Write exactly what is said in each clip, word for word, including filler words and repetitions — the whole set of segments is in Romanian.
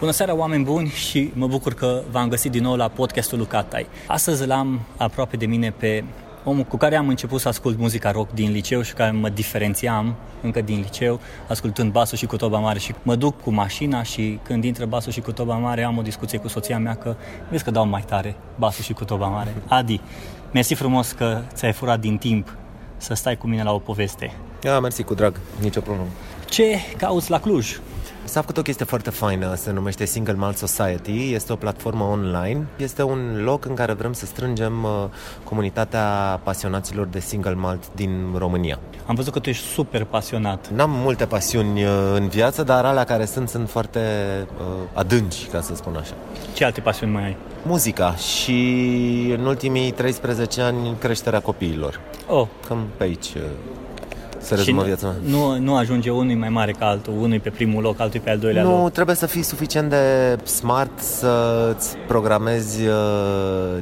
Bună seara, oameni buni, și mă bucur că v-am găsit din nou la podcastul lui Katai. Astăzi l-am aproape de mine pe omul cu care am început să ascult muzica rock din liceu și care mă diferențiam încă din liceu, ascultând basul și cu toba mare, și mă duc cu mașina și când intră basul și cu toba mare am o discuție cu soția mea că vezi că dau mai tare basul și cu toba mare. Adi, mersi frumos că ți-ai furat din timp să stai cu mine la o poveste. A, mersi, cu drag, nicio problemă. Ce cauți la Cluj? S-a făcut o chestie foarte faină, se numește Single Malt Society, este o platformă online, este un loc în care vrem să strângem comunitatea pasionaților de single malt din România. Am văzut că tu ești super pasionat. N-am multe pasiuni în viață, dar alea care sunt, sunt foarte adânci, ca să spun așa. Ce alte pasiuni mai ai? Muzica și în ultimii treisprezece ani creșterea copiilor. Oh. Cam pe aici... Să rezumă viața mea. Nu, nu ajunge unul mai mare ca altul, unul pe primul loc, altul pe al doilea loc. Nu, trebuie să fii suficient de smart să-ți programezi uh,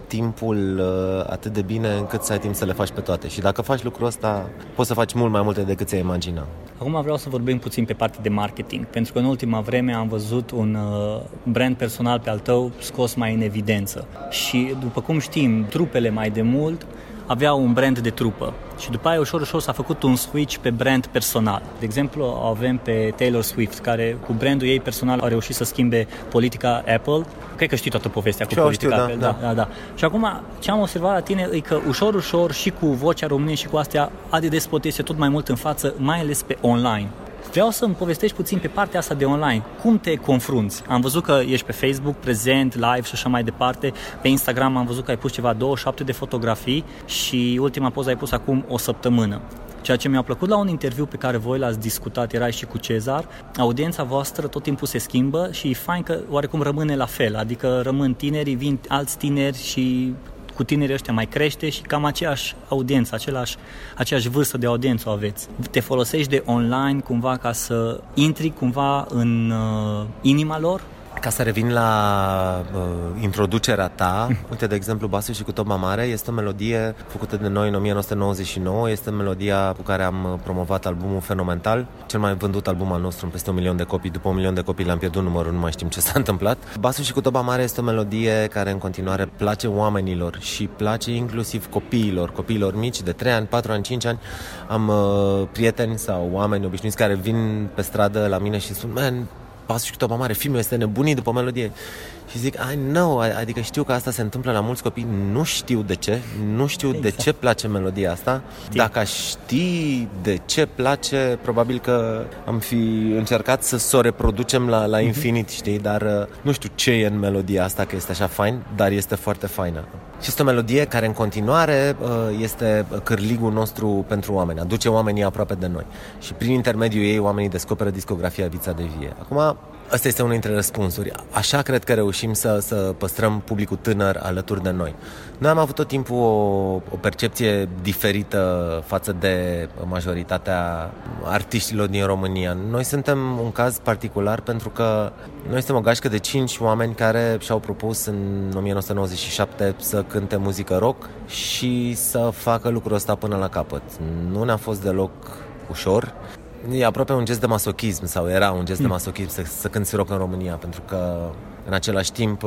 timpul uh, atât de bine încât să ai timp să le faci pe toate. Și dacă faci lucrul ăsta, poți să faci mult mai multe decât ți-ai imagina. Acum vreau să vorbim puțin pe partea de marketing, pentru că în ultima vreme am văzut un uh, brand personal pe al tău scos mai în evidență. Și după cum știm, trupele mai de mult aveau un brand de trupă și după aia ușor, ușor s-a făcut un switch pe brand personal. De exemplu, avem pe Taylor Swift, care cu brandul ei personal a reușit să schimbe politica Apple. Cred că știi toată povestea cu politica știu, Apple. Da, da. Da, da. Și acum, ce am observat la tine e că ușor, ușor și cu Vocea României și cu astea, Adi Despot este tot mai mult în față, mai ales pe online. Vreau să-mi povestești puțin pe partea asta de online. Cum te confrunți? Am văzut că ești pe Facebook, prezent, live și așa mai departe. Pe Instagram am văzut că ai pus ceva douăzeci și șapte de fotografii și ultima poză ai pus acum o săptămână. Ceea ce mi-a plăcut la un interviu pe care voi l-ați discutat, erai și cu Cezar, audiența voastră tot timpul se schimbă și e fain că oarecum rămâne la fel. Adică rămân tinerii, vin alți tineri și... cu tinerii ăștia mai crește și cam aceeași audiență, același, aceeași vârstă de audiență o aveți. Te folosești de online cumva ca să intri cumva în uh, inima lor? Ca să revin la uh, introducerea ta, uite, de exemplu, Basul și cu toba mare este o melodie făcută de noi în nouăsprezece nouăzeci și nouă, este melodia cu care am promovat albumul Fenomenal, cel mai vândut album al nostru, peste un milion de copii, după un milion de copii l-am pierdut numărul, nu mai știm ce s-a întâmplat. Basul și cu toba mare este o melodie care în continuare place oamenilor și place inclusiv copiilor, copiilor mici de trei ani, patru ani, cinci ani. Am uh, prieteni sau oameni obișnuiți care vin pe stradă la mine și spun, man, Basul și cu toba mare, filmul este nebunit după melodie. Și zic, I know, adică știu că asta se întâmplă la mulți copii, nu știu de ce, nu știu exact de ce place melodia asta. Dacă aș ști de ce place, probabil că am fi încercat să s-o reproducem la, la infinit, știi? Dar nu știu ce e în melodia asta, că este așa fain, dar este foarte faină. Și este o melodie care în continuare este cârligul nostru pentru oameni, aduce oamenii aproape de noi. Și prin intermediul ei oamenii descoperă discografia Vița de Vie. Acum, asta este unul dintre răspunsuri. Așa cred că reușim să, să păstrăm publicul tânăr alături de noi. Noi am avut tot timpul o, o percepție diferită față de majoritatea artiștilor din România. Noi suntem un caz particular pentru că noi suntem o gașcă de cinci oameni care și-au propus în nouăsprezece nouăzeci și șapte să cânte muzică rock și să facă lucrul ăsta până la capăt. Nu ne-a fost deloc ușor. E aproape un gest de masochism, sau era un gest mm. de masochism să, să cânti rock în România, pentru că în același timp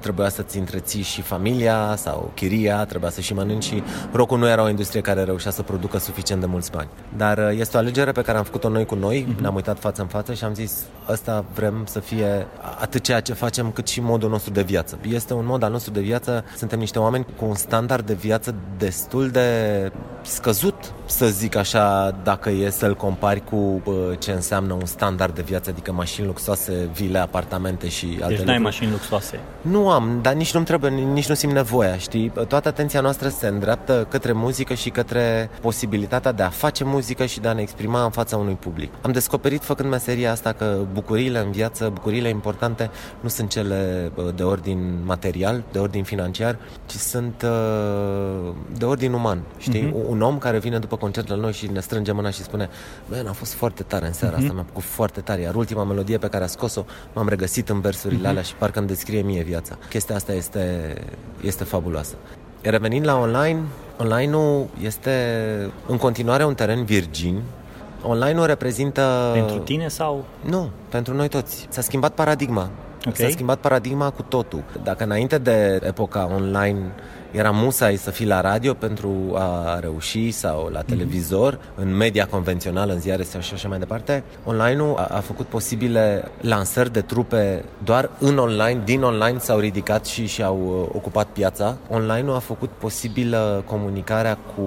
trebuia să-ți întreții și familia sau chiria, trebuia să și mănânci și rock-ul nu era o industrie care reușea să producă suficient de mulți bani. Dar este o alegere pe care am făcut-o noi cu noi, mm-hmm. ne-am uitat față în față și am zis, ăsta vrem să fie atât ceea ce facem cât și modul nostru de viață. Este un mod al nostru de viață, suntem niște oameni cu un standard de viață destul de scăzut, să zic așa, dacă e să-l compari cu ce înseamnă un standard de viață, adică mașini luxoase, vile, apartamente și alte lucruri. Deci n-ai mașini luxoase? Nu am, dar nici nu-mi trebuie, nici nu simt nevoia, știi? Toată atenția noastră se îndreaptă către muzică și către posibilitatea de a face muzică și de a ne exprima în fața unui public. Am descoperit făcând meseria asta că bucuriile în viață, bucuriile importante, nu sunt cele de ordin material, de ordin financiar, ci sunt de ordin uman, știi? Mm-hmm. Un om care vine după concert la noi și ne strânge mâna și spune, man, a fost foarte tare în seara mm-hmm. asta, mi-a plăcut foarte tare, iar ultima melodie pe care a scos-o m-am regăsit în versurile mm-hmm. alea și parcă îmi descrie mie viața. Chestia asta este, este fabuloasă. Revenind la online, online-ul este în continuare un teren virgin. Online-ul reprezintă... Pentru tine sau? Nu, pentru noi toți. S-a schimbat paradigma. Okay. S-a schimbat paradigma cu totul. Dacă înainte de epoca online era musai să fii la radio pentru a reuși sau la televizor, mm-hmm. în media convențională, în ziare și așa mai departe, online-ul a, a făcut posibile lansări de trupe doar în online, din online s-au ridicat și, și au ocupat piața. Online-ul a făcut posibilă comunicarea cu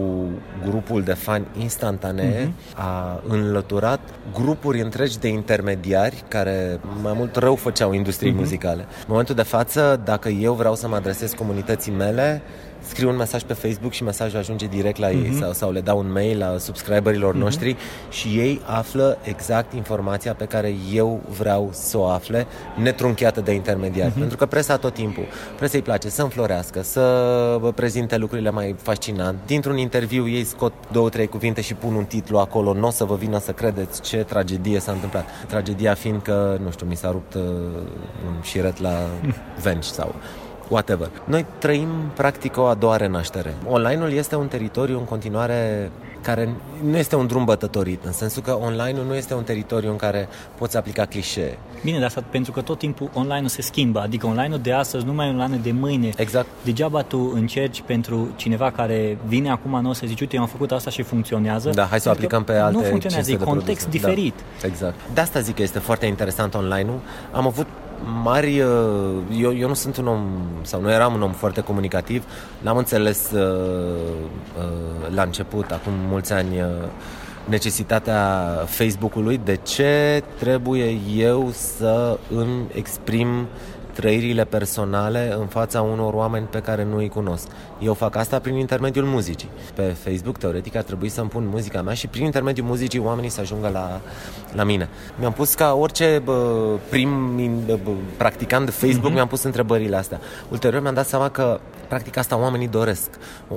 grupul de fani instantanee, mm-hmm. a înlăturat grupuri întregi de intermediari care mai mult rău făceau industriei mm-hmm. muzicale. În momentul de față, dacă eu vreau să mă adresez comunității mele, scriu un mesaj pe Facebook și mesajul ajunge direct la ei, mm-hmm. sau, sau le dau un mail la subscriberilor mm-hmm. noștri și ei află exact informația pe care eu vreau să o afle, netrunchiată de intermediari. Mm-hmm. Pentru că presa tot timpul, presa îi place să înflorească, să prezinte lucrurile mai fascinant. Dintr-un interviu ei scot două, trei cuvinte și pun un titlu acolo, nu o să vă vină să credeți ce tragedie s-a întâmplat. Tragedia fiind că, nu știu, mi s-a rupt un șiret la venci sau... whatever. Noi trăim practic o a doua renaștere. Online-ul este un teritoriu în continuare care nu este un drum bătătorit, în sensul că online-ul nu este un teritoriu în care poți aplica clișee. Bine, dar asta pentru că tot timpul online-ul se schimbă, adică online-ul de astăzi nu mai e online-ul de mâine. Exact. Degeaba tu încerci pentru cineva care vine acum, nu o să zici, uite, eu am făcut asta și funcționează. Da, hai să o aplicăm pe alte. Nu funcționează, e context produse. Diferit. Da, exact. De asta zic că este foarte interesant online-ul. Am avut mari, eu, eu nu sunt un om, sau nu eram un om foarte comunicativ. L-am înțeles uh, uh, la început, acum mulți ani, uh, necesitatea Facebook-ului. De ce trebuie eu să îmi exprim trăirile personale în fața unor oameni pe care nu îi cunosc? Eu fac asta prin intermediul muzicii. Pe Facebook, teoretic, ar trebui să-mi pun muzica mea și prin intermediul muzicii oamenii să ajungă la, la mine. Mi-am pus ca orice bă, prim bă, practicant de Facebook, mm-hmm. mi-am pus întrebările astea. Ulterior mi-am dat seama că practic asta oamenii doresc.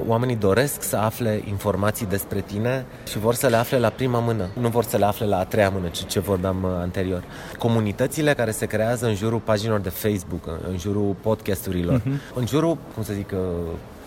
Oamenii doresc să afle informații despre tine și vor să le afle la prima mână. Nu vor să le afle la a treia mână, ce vorbeam anterior. Comunitățile care se creează în jurul paginilor de Facebook, în jurul podcasturilor, uh-huh. în jurul, cum să zic,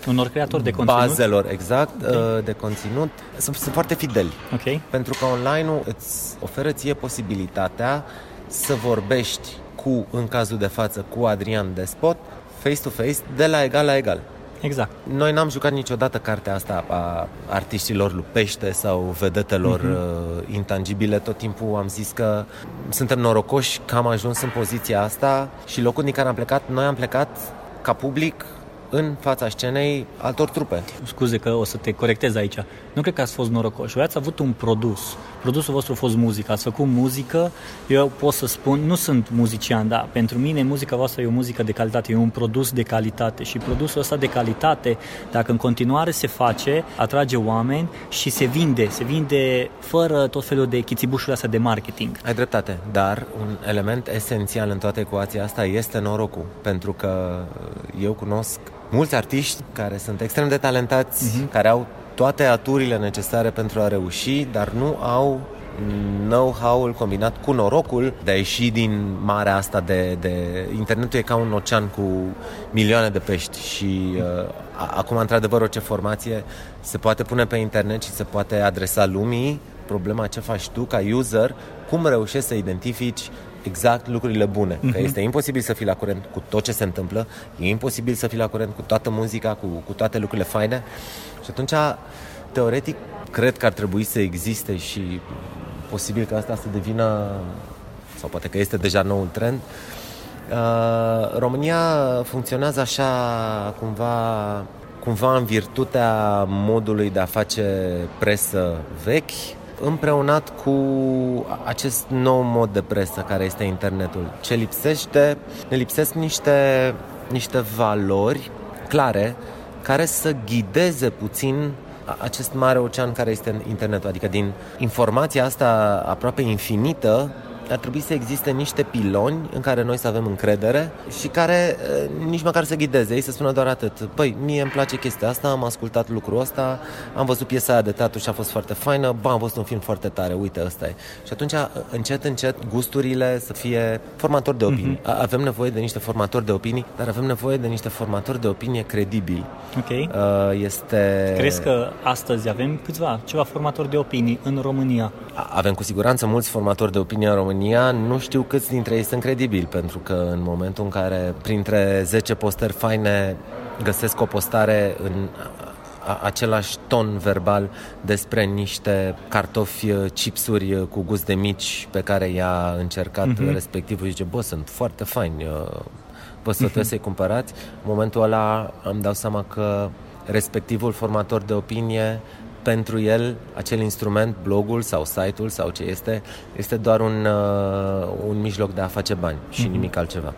unor creatori de conținut, bazelor, exact, okay. de conținut, sunt, sunt foarte fideli. Okay. Pentru că online-ul îți oferă ție posibilitatea să vorbești cu, în cazul de față, cu Adrian Despot, face-to-face, de la egal la egal. Exact. Noi n-am jucat niciodată cartea asta a artiștilor lupește sau vedetelor mm-hmm. intangibile. Tot timpul am zis că suntem norocoși că am ajuns în poziția asta și locul din care am plecat, noi am plecat ca public în fața scenei altor trupe. Scuze că o să te corectez aici. Nu cred că ați fost norocoși. Voi ați avut un produs. Produsul vostru a fost muzică. Ați făcut muzică. Eu pot să spun, nu sunt muzician, dar pentru mine muzica voastră e o muzică de calitate. E un produs de calitate. Și produsul ăsta de calitate, dacă în continuare se face, atrage oameni și se vinde. Se vinde fără tot felul de chițibușurile astea de marketing. Ai dreptate, dar un element esențial în toată ecuația asta este norocul. Pentru că eu cunosc mulți artiști care sunt extrem de talentați, uh-huh. care au toate aturile necesare pentru a reuși, dar nu au know-how-ul combinat cu norocul de a ieși din marea asta de, de... Internetul e ca un ocean cu milioane de pești și uh, acum, într-adevăr, orice formație se poate pune pe internet și se poate adresa lumii. Problema ce faci tu ca user, cum reușești să identifici exact lucrurile bune, uh-huh. că este imposibil să fii la curent cu tot ce se întâmplă, e imposibil să fii la curent cu toată muzica, cu, cu toate lucrurile faine. Și atunci, teoretic, cred că ar trebui să existe și posibil că asta să devină, sau poate că este deja noul trend. uh, România funcționează așa cumva cumva în virtutea modului de a face presă vechi, împreunat cu acest nou mod de presă care este internetul. Ce lipsește? Ne lipsesc niște, niște valori clare care să ghideze puțin acest mare ocean care este internetul. Adică din informația asta aproape infinită ar trebui să existe niște piloni în care noi să avem încredere și care nici măcar să ghideze. Ei să spună doar atât: păi, mie îmi place chestia asta, am ascultat lucrul ăsta, am văzut piesa aia de teatru și a fost foarte faină, ba, am văzut un film foarte tare, uite, ăsta e. Și atunci, încet, încet, gusturile să fie formatori de opinii. Mm-hmm. Avem nevoie de niște formatori de opinii, dar avem nevoie de niște formatori de opinie credibili. Ok. Este... Crezi că astăzi avem câțiva, ceva formatori de opinii în România? Avem cu siguranță mulți formatori de opinie în România. România, nu știu câți dintre ei sunt credibili, pentru că în momentul în care printre zece postări faine găsesc o postare în același ton verbal despre niște cartofi chipsuri cu gust de mici pe care i-a încercat uh-huh. respectivul și zice, bă, sunt foarte faini, vă sfătuiesc uh-huh. să-i cumpărați. În momentul ăla îmi dau seama că respectivul formator de opinie, pentru el, acel instrument, blogul sau site-ul sau ce este, este doar un, uh, un mijloc de a face bani și mm-hmm. nimic altceva.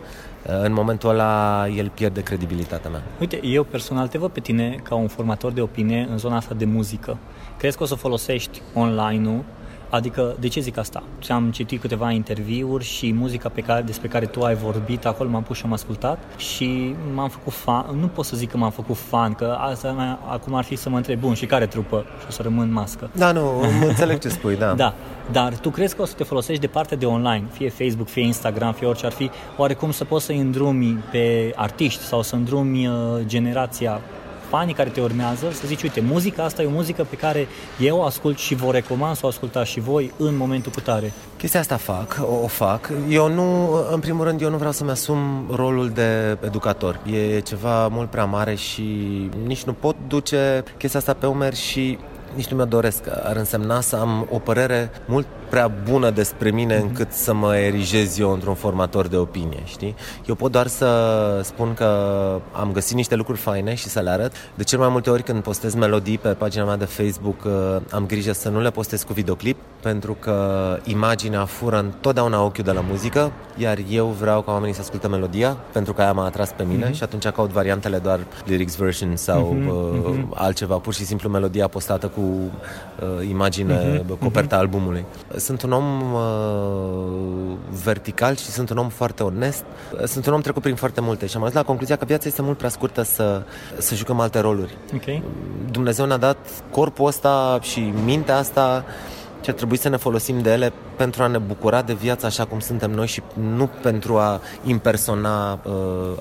Uh, în momentul ăla, el pierde credibilitatea mea. Uite, eu personal te văd pe tine ca un formator de opinie în zona asta de muzică. Crezi că o să folosești online-ul? Adică, de ce zic asta? Am citit câteva interviuri și muzica pe care, despre care tu ai vorbit acolo m-am pus și am ascultat și m-am făcut fan. Nu pot să zic că m-am făcut fan, că asta mea, acum ar fi să mă întreb, bun, și care trupă? Și o să rămân mască. Da, nu, înțeleg ce spui, da. Da, dar tu crezi că o să te folosești de partea de online, fie Facebook, fie Instagram, fie orice ar fi, oarecum să poți să îndrumi pe artiști sau să îndrumi generația fanii care te urmează, să zici, uite, muzica asta e o muzică pe care eu ascult și vă recomand să o ascultați și voi în momentul cutare. Chestia asta fac, o, o fac. Eu nu, în primul rând, eu nu vreau să-mi asum rolul de educator. E ceva mult prea mare și nici nu pot duce chestia asta pe umeri și nici nu mi-o doresc. Ar însemna să am o părere mult prea bună despre mine încât să mă erigez eu într-un formator de opinie, știi? Eu pot doar să spun că am găsit niște lucruri faine și să le arăt. De cel mai multe ori când postez melodii pe pagina mea de Facebook, am grijă să nu le postez cu videoclip, pentru că imaginea fură întotdeauna ochiul de la muzică, iar eu vreau ca oamenii să asculte melodia, pentru că aia m-a atras pe mine mm-hmm. și atunci caut variantele doar lyrics version sau mm-hmm. uh, altceva, pur și simplu melodia postată cu uh, imagine mm-hmm. coperta mm-hmm. albumului. Sunt un om uh, vertical și sunt un om foarte onest. Sunt un om trecut prin foarte multe și am ajuns la concluzia că viața este mult prea scurtă să, să jucăm alte roluri. Okay. Dumnezeu ne-a dat corpul ăsta și mintea asta și ar trebui să ne folosim de ele pentru a ne bucura de viață așa cum suntem noi și nu pentru a impersona uh,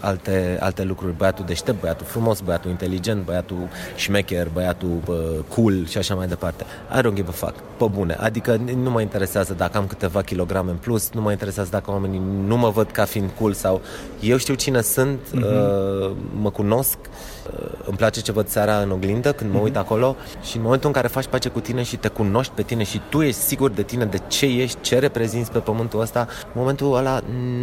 alte, alte lucruri. Băiatul deștept, băiatul frumos, băiatul inteligent, băiatul șmecher, băiatul uh, cool și așa mai departe. I don't give a fuck, pe bune. Adică nu mă interesează dacă am câteva kilograme în plus, nu mă interesează dacă oamenii nu mă văd ca fiind cool sau... Eu știu cine sunt, mm-hmm. uh, mă cunosc, uh, îmi place ce văd seara în oglindă când mă mm-hmm. uit acolo și în momentul în care faci pace cu tine și te cunoști pe tine și tu ești sigur de tine, de ce ești, ce reprezinți pe pământul ăsta, în momentul ăla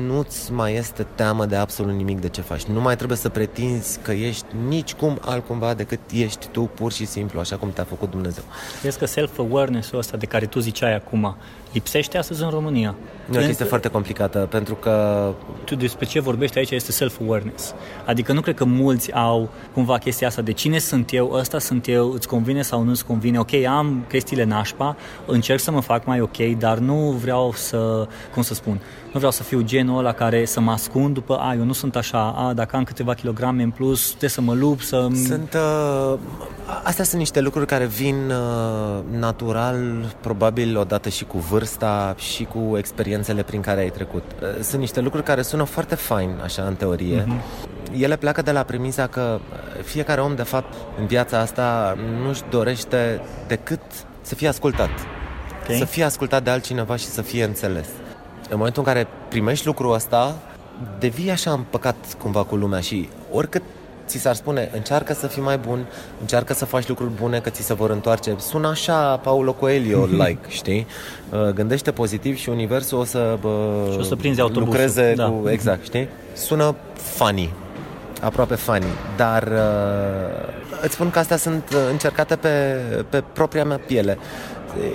nu-ți mai este teamă de absolut nimic de ce faci. Nu mai trebuie să pretinzi că ești nicicum altcumva decât ești tu pur și simplu, așa cum te-a făcut Dumnezeu. Vezi că self-awareness-ul ăsta de care tu ziceai acum lipsește astăzi în România. Nu, este Ent... foarte complicată, pentru că... Tu despre ce vorbești aici este self-awareness. Adică nu cred că mulți au cumva chestia asta de cine sunt eu, ăsta sunt eu, îți convine sau nu îți convine, ok, am chestiile nașpa, încerc să mă fac mai ok, dar nu vreau să, cum să spun, nu vreau să fiu genul ăla care să mă ascund după, a, eu nu sunt așa, a, dacă am câteva kilograme în plus, trebuie să mă lupt, să... Sunt, uh, astea sunt niște lucruri care vin uh, natural, probabil odată și cu vârsta și cu experiențele prin care ai trecut. Sunt niște lucruri care sună foarte fain, așa, în teorie. Uh-huh. Ele pleacă de la premisa că fiecare om, de fapt, în viața asta nu-și dorește decât să fie ascultat. Okay. Să fie ascultat de altcineva și să fie înțeles. În momentul în care primești lucrul ăsta, devii așa împăcat cumva cu lumea și oricât ți s-ar spune, încearcă să fii mai bun, încearcă să faci lucruri bune că ți se vor întoarce. Sună așa Paulo Coelho, like, știi? Gândește pozitiv și universul o să, bă, și o să prinzi autobusul. Lucreze da. Cu, exact, știi? Sună funny, aproape funny, dar uh, îți spun că astea sunt încercate pe, pe propria mea piele.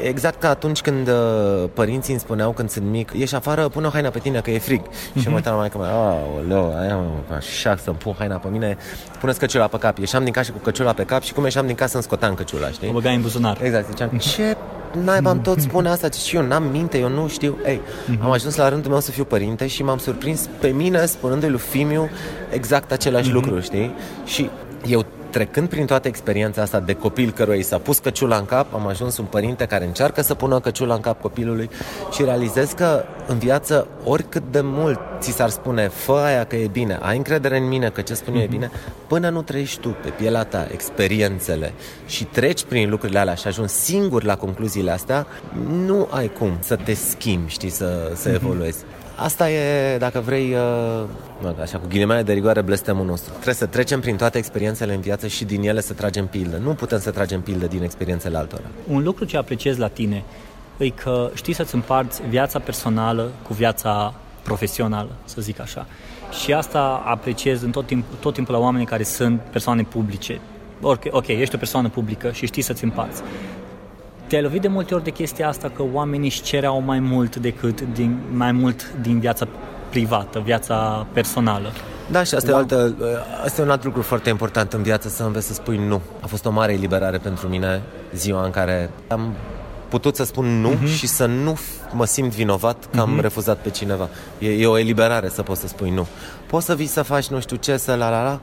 Exact ca atunci când uh, părinții îmi spuneau când sunt mic, ieși afară, pune o haină pe tine că e frig. Mm-hmm. Și mă uitam la maică mea, aoleu, aia mă, așa să-mi pun haina pe mine, puneți căciula pe cap. Ieșeam din casă cu căciula pe cap și cum ieșeam din casă îmi scoteam căciula, știi? O băgai în buzunar. Exact, ziceam, ce naiba îmi tot spune asta? Și eu n-am minte, eu nu știu. Ei, mm-hmm. am ajuns la rândul meu să fiu părinte și m-am surprins pe mine spunându-i lui Fimiu exact același mm-hmm. lucru, știi? Și eu trecând prin toată experiența asta de copil căruia i s-a pus căciula în cap, am ajuns un părinte care încearcă să pună căciula în cap copilului și realizez că în viață, oricât de mult ți s-ar spune, fă aia că e bine, ai încredere în mine că ce spun eu e bine, până nu trăiești tu pe pielea ta experiențele și treci prin lucrurile alea și ajungi singur la concluziile astea, nu ai cum să te schimbi, știi, să, să evoluezi. Asta e, dacă vrei, așa cu ghilimele de rigoare, blestemul nostru. Trebuie să trecem prin toate experiențele în viață și din ele să tragem pildă. Nu putem să tragem pildă din experiențele altora. Un lucru ce apreciez la tine e că știi să-ți împarți viața personală cu viața profesională, să zic așa. Și asta apreciez în tot, timp, tot timpul la oamenii care sunt persoane publice. Orice, ok, ești o persoană publică și știi să-ți împarți. Te-ai lovit de multe ori de chestia asta că oamenii își cereau mai mult decât din, mai mult din viața privată, viața personală. Da, și asta, wow. e altă, asta e un alt lucru foarte important în viață, să înveți să spui nu. A fost o mare eliberare pentru mine ziua în care am putut să spun nu uh-huh. și să nu mă simt vinovat că am uh-huh. refuzat pe cineva. E, e o eliberare să poți să spui nu. Poți să vii să faci nu știu ce, să la la la,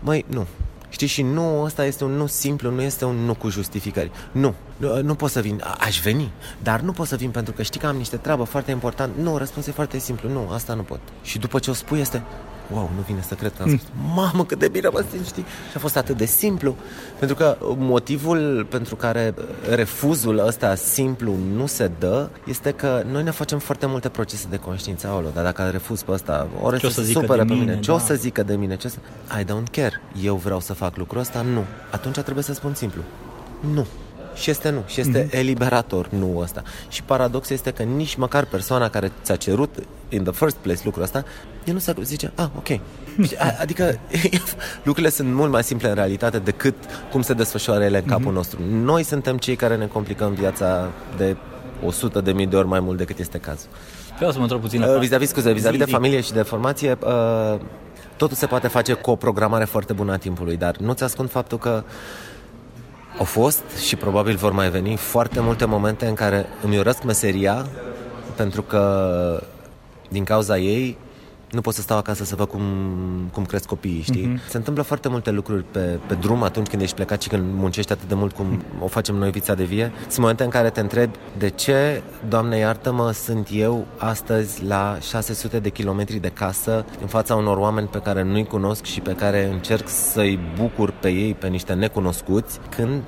măi, nu. Știi, și nu, ăsta este un nu simplu, nu este un nu cu justificări. Nu, nu, nu pot să vin, aș veni, dar nu pot să vin pentru că știi că am niște treabă foarte important. Nu, răspunsul e foarte simplu, nu, asta nu pot. Și după ce o spui este, wow, nu vine să cred că am spus, mamă, cât de bine mă simt, știi? Și a fost atât de simplu, pentru că motivul pentru care refuzul ăsta simplu nu se dă este că noi ne facem foarte multe procese de conștiință, aolo, dar dacă refuz pe ăsta, ori să se supere pe mine, mine ce da. o să zică de mine, ce să... I don't care, eu vreau să fac lucrul ăsta, nu. Atunci trebuie să spun simplu, nu. Și este nu, și este mm-hmm. eliberator nu ăsta. Și paradoxul este că nici măcar persoana care ți-a cerut in the first place lucrul ăsta, el nu se zice, ah, ok. Adică lucrurile sunt mult mai simple în realitate decât cum se desfășoară ele în mm-hmm. capul nostru. Noi suntem cei care ne complicăm viața de o sută de mii de ori mai mult decât este cazul. Vreau să mă întreb puțin uh, vis-a-vis, scuze, vis-a-vis de familie și de formație. uh, Totul se poate face cu o programare foarte bună a timpului, dar nu-ți ascund faptul că au fost și probabil vor mai veni foarte multe momente în care îmi urăsc meseria pentru că din cauza ei nu pot să stau acasă să văd cum, cum cresc copiii, știi? Mm-hmm. Se întâmplă foarte multe lucruri pe, pe drum atunci când ești plecat și când muncești atât de mult cum o facem noi Vița de Vie. Sunt momente în care te întrebi de ce, Doamne iartă-mă, sunt eu astăzi la șase sute de kilometri de casă în fața unor oameni pe care nu-i cunosc și pe care încerc să-i bucur pe ei, pe niște necunoscuți, când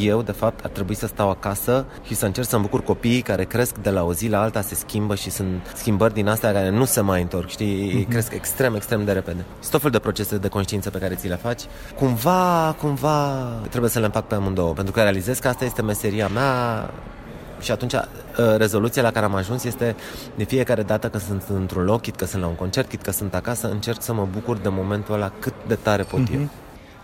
eu, de fapt, ar trebui să stau acasă și să încerc să-mi bucur copiii care cresc de la o zi la alta, se schimbă și sunt schimbări din astea care nu se mai întorc, știi, mm-hmm. cresc extrem, extrem de repede. Sunt tot fel de procese de conștiință pe care ți le faci. Cumva, cumva trebuie să le împac pe amândouă, pentru că realizez că asta este meseria mea și atunci rezoluția la care am ajuns este de fiecare dată că sunt într-un loc, chit că sunt la un concert, chit că sunt acasă, încerc să mă bucur de momentul ăla cât de tare pot mm-hmm. eu.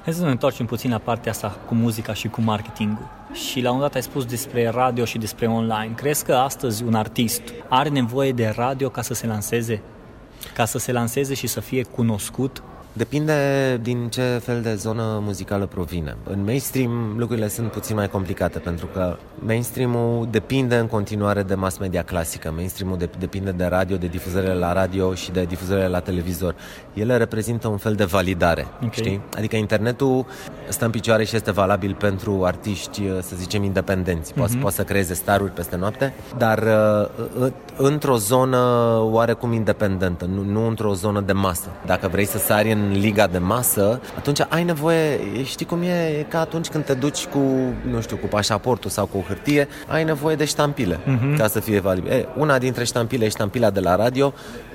Hai să ne întoarcem puțin la partea asta cu muzica și cu marketingul. Și la un dat ai spus despre radio și despre online. Crezi că astăzi un artist are nevoie de radio ca să se lanseze? Ca să se lanseze și să fie cunoscut? Depinde din ce fel de zonă muzicală provine. În mainstream lucrurile sunt puțin mai complicate, pentru că mainstream-ul depinde în continuare de mass media clasică. Mainstream-ul de- depinde de radio, de difuzările la radio și de difuzările la televizor. Ele reprezintă un fel de validare, okay. știi? Adică internetul stă în picioare și este valabil pentru artiști, să zicem, independenți. Poate, mm-hmm. poate să creeze staruri peste noapte, dar uh, într-o zonă oarecum independentă, nu, nu într-o zonă de masă. Dacă vrei să sari în liga de masă, atunci ai nevoie, știi cum e, e ca atunci când te duci cu, nu știu, cu pașaportul sau cu o hârtie, ai nevoie de ștampile uh-huh. ca să fie valabil. E, una dintre ștampile e ștampila de la radio,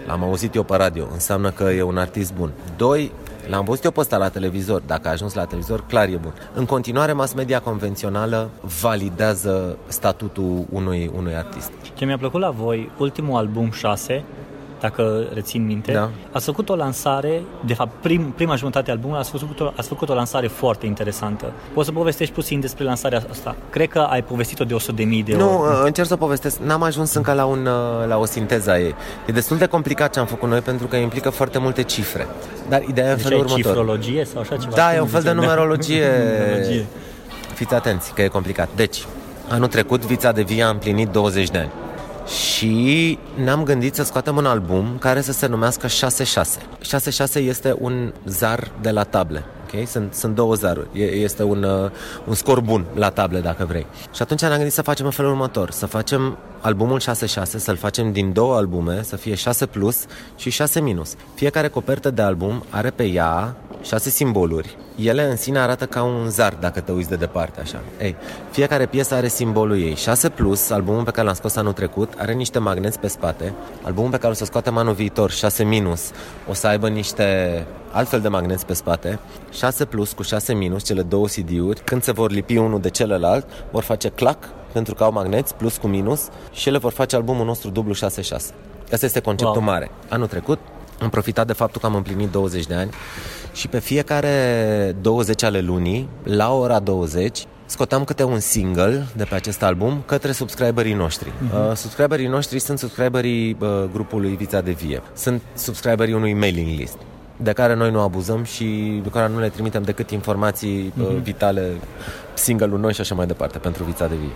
l-am auzit eu pe radio, înseamnă că e un artist bun. Doi, l-am văzut eu pe ăsta la televizor, dacă a ajuns la televizor, clar e bun. În continuare, mass media convențională validează statutul unui, unui artist. Ce mi-a plăcut la voi, ultimul album șase, dacă rețin minte, da. Ați făcut o lansare, de fapt prim, prima jumătate a albumului ați făcut, o, ați făcut o lansare foarte interesantă. Poți să povestești puțin despre lansarea asta? Cred că ai povestit-o de o sută de mii de ori. Nu, încerc să povestesc, n-am ajuns încă la, un, la o sinteză a ei. E destul de complicat ce am făcut noi pentru că implică foarte multe cifre. Dar ideea e deci în felul următor. Cifrologie sau așa ceva? Da, e un fel de numerologie. numerologie. Fiți atenți că e complicat. Deci, anul trecut Vița de Vie a împlinit douăzeci de ani. Și ne-am gândit să scoatem un album care să se numească șase șase. șase șase este un zar de la table. okay? sunt, sunt două zaruri. Este un, un scor bun la table, dacă vrei. Și atunci ne-am gândit să facem în felul următor. Să facem albumul șase șase, să-l facem din două albume, să fie șase plus și șase minus. Fiecare copertă de album are pe ea șase simboluri. Ele în sine arată ca un zar, dacă te uiți de departe așa. Ei, fiecare piesă are simbolul ei. șase plus, albumul pe care l-am scos anul trecut, are niște magneți pe spate. Albumul pe care o să scoatem anul viitor, șase minus, o să aibă niște altfel de magneți pe spate. șase plus cu șase minus, cele două C D-uri, când se vor lipi unul de celălalt, vor face clac, pentru că au magneți, plus cu minus, și ele vor face albumul nostru dublu șase șase. Asta este conceptul wow. mare. Anul trecut am profitat de faptul că am împlinit douăzeci de ani și pe fiecare douăzeci ale lunii, la ora douăzeci, scoteam câte un single de pe acest album către subscriberii noștri. Uh-huh. Uh, subscriberii noștri sunt subscriberii uh, grupului Vița de Vie. Sunt subscriberii unui mailing list, de care noi nu abuzăm și de care nu le trimitem decât informații uh, vitale, single-ul noi și așa mai departe, pentru Vița de Vie.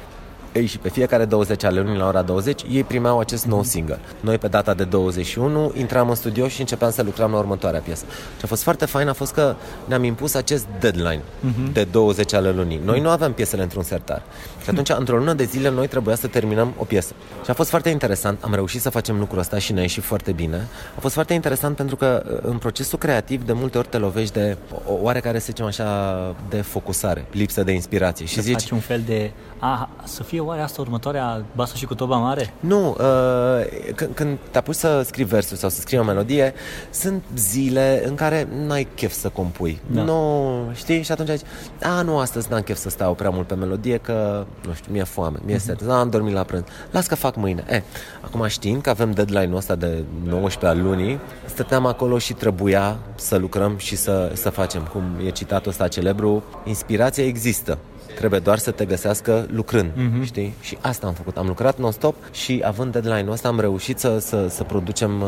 Ei, și pe fiecare douăzeci ale lunii la ora douăzeci ei primeau acest nou single. Noi pe data de douăzeci și unu intram în studio și începeam să lucrăm la următoarea piesă. Ce a fost foarte fain a fost că ne-am impus acest deadline uh-huh. de douăzeci ale lunii. Noi nu aveam piesele într-un sertar. Și atunci, într-o lună de zile, noi trebuia să terminăm o piesă. Și a fost foarte interesant. Am reușit să facem lucrul ăsta și ne-a ieșit foarte bine. A fost foarte interesant pentru că în procesul creativ de multe ori te lovești de o oarecare, să zicem așa, de focusare, lipsă de inspirație. Și zici, faci un fel de a, să fie oare asta următoarea basă și cu toba mare? Nu, uh, c- când te apuci să scrii versuri sau să scrii o melodie, sunt zile în care n-ai chef să compui. Da. Nu, știi? Și atunci zici, a, nu, astăzi n-am chef să stau prea mult pe melodie, că, nu știu, mi-e foame, mi-e sete, uh-huh. am dormit la prânz, las că fac mâine. Eh, acum știind că avem deadline-ul ăsta de nouăsprezece al lunii, stăteam acolo și trebuia să lucrăm și să, să facem. Cum e citatul ăsta celebru, inspirația există, trebuie doar să te găsească lucrând, uh-huh. știi? Și asta am făcut. Am lucrat non-stop și având deadline-ul ăsta am reușit să, să, să producem uh,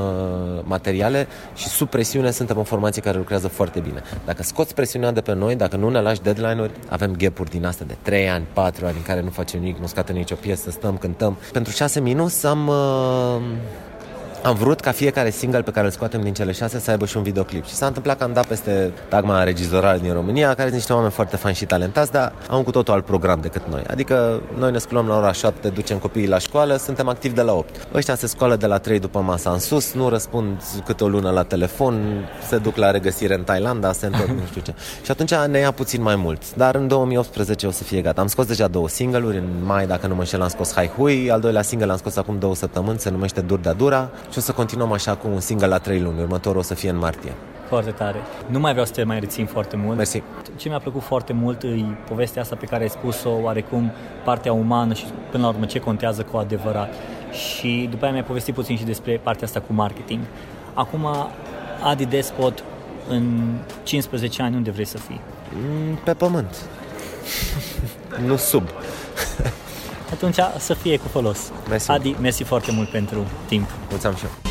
materiale și sub presiune suntem o formație care lucrează foarte bine. Dacă scoți presiunea de pe noi, dacă nu ne lași deadline-uri, avem gap-uri din astea de trei ani, patru ani în care nu facem nimic, nu scoatem nicio piesă, stăm, cântăm. Pentru șase minus am... Uh, Am vrut ca fiecare single pe care îl scoatem din cele șase să aibă și un videoclip. Și s-a întâmplat că am dat peste Tagma Regizorale din România, care sunt niște oameni foarte fani și talentați, dar au cu totul alt program decât noi. Adică noi ne sculăm la ora șapte, ducem copiii la școală, suntem activi de la opt. Ăștia se scoală de la trei după masa în sus, nu răspund câte o lună la telefon, se duc la regăsire în Thailanda, se întorc, nu știu ce. Și atunci ne ia puțin mai mult. Dar în două mii optsprezece o să fie gata. Am scos deja două single-uri, în mai, dacă nu mă înșel, am scos Hai Hui, al doilea single l-am scos acum două săptămâni, se numește Dur de Dura. Și o să continuăm așa cu un single la trei luni. Următorul o să fie în martie. Foarte tare. Nu mai vreau să te mai rețin foarte mult. Mersi. Ce mi-a plăcut foarte mult e povestea asta pe care ai spus-o, oarecum partea umană și până la urmă ce contează cu adevărat. Și după aia mi-ai povestit puțin și despre partea asta cu marketing. Acum, Adi Despot, în cincisprezece ani, unde vrei să fii? Pe pământ. Nu sub. Atunci să fie cu folos. Mersi. Adi, mersi foarte mult pentru timp. Mulțumesc și eu.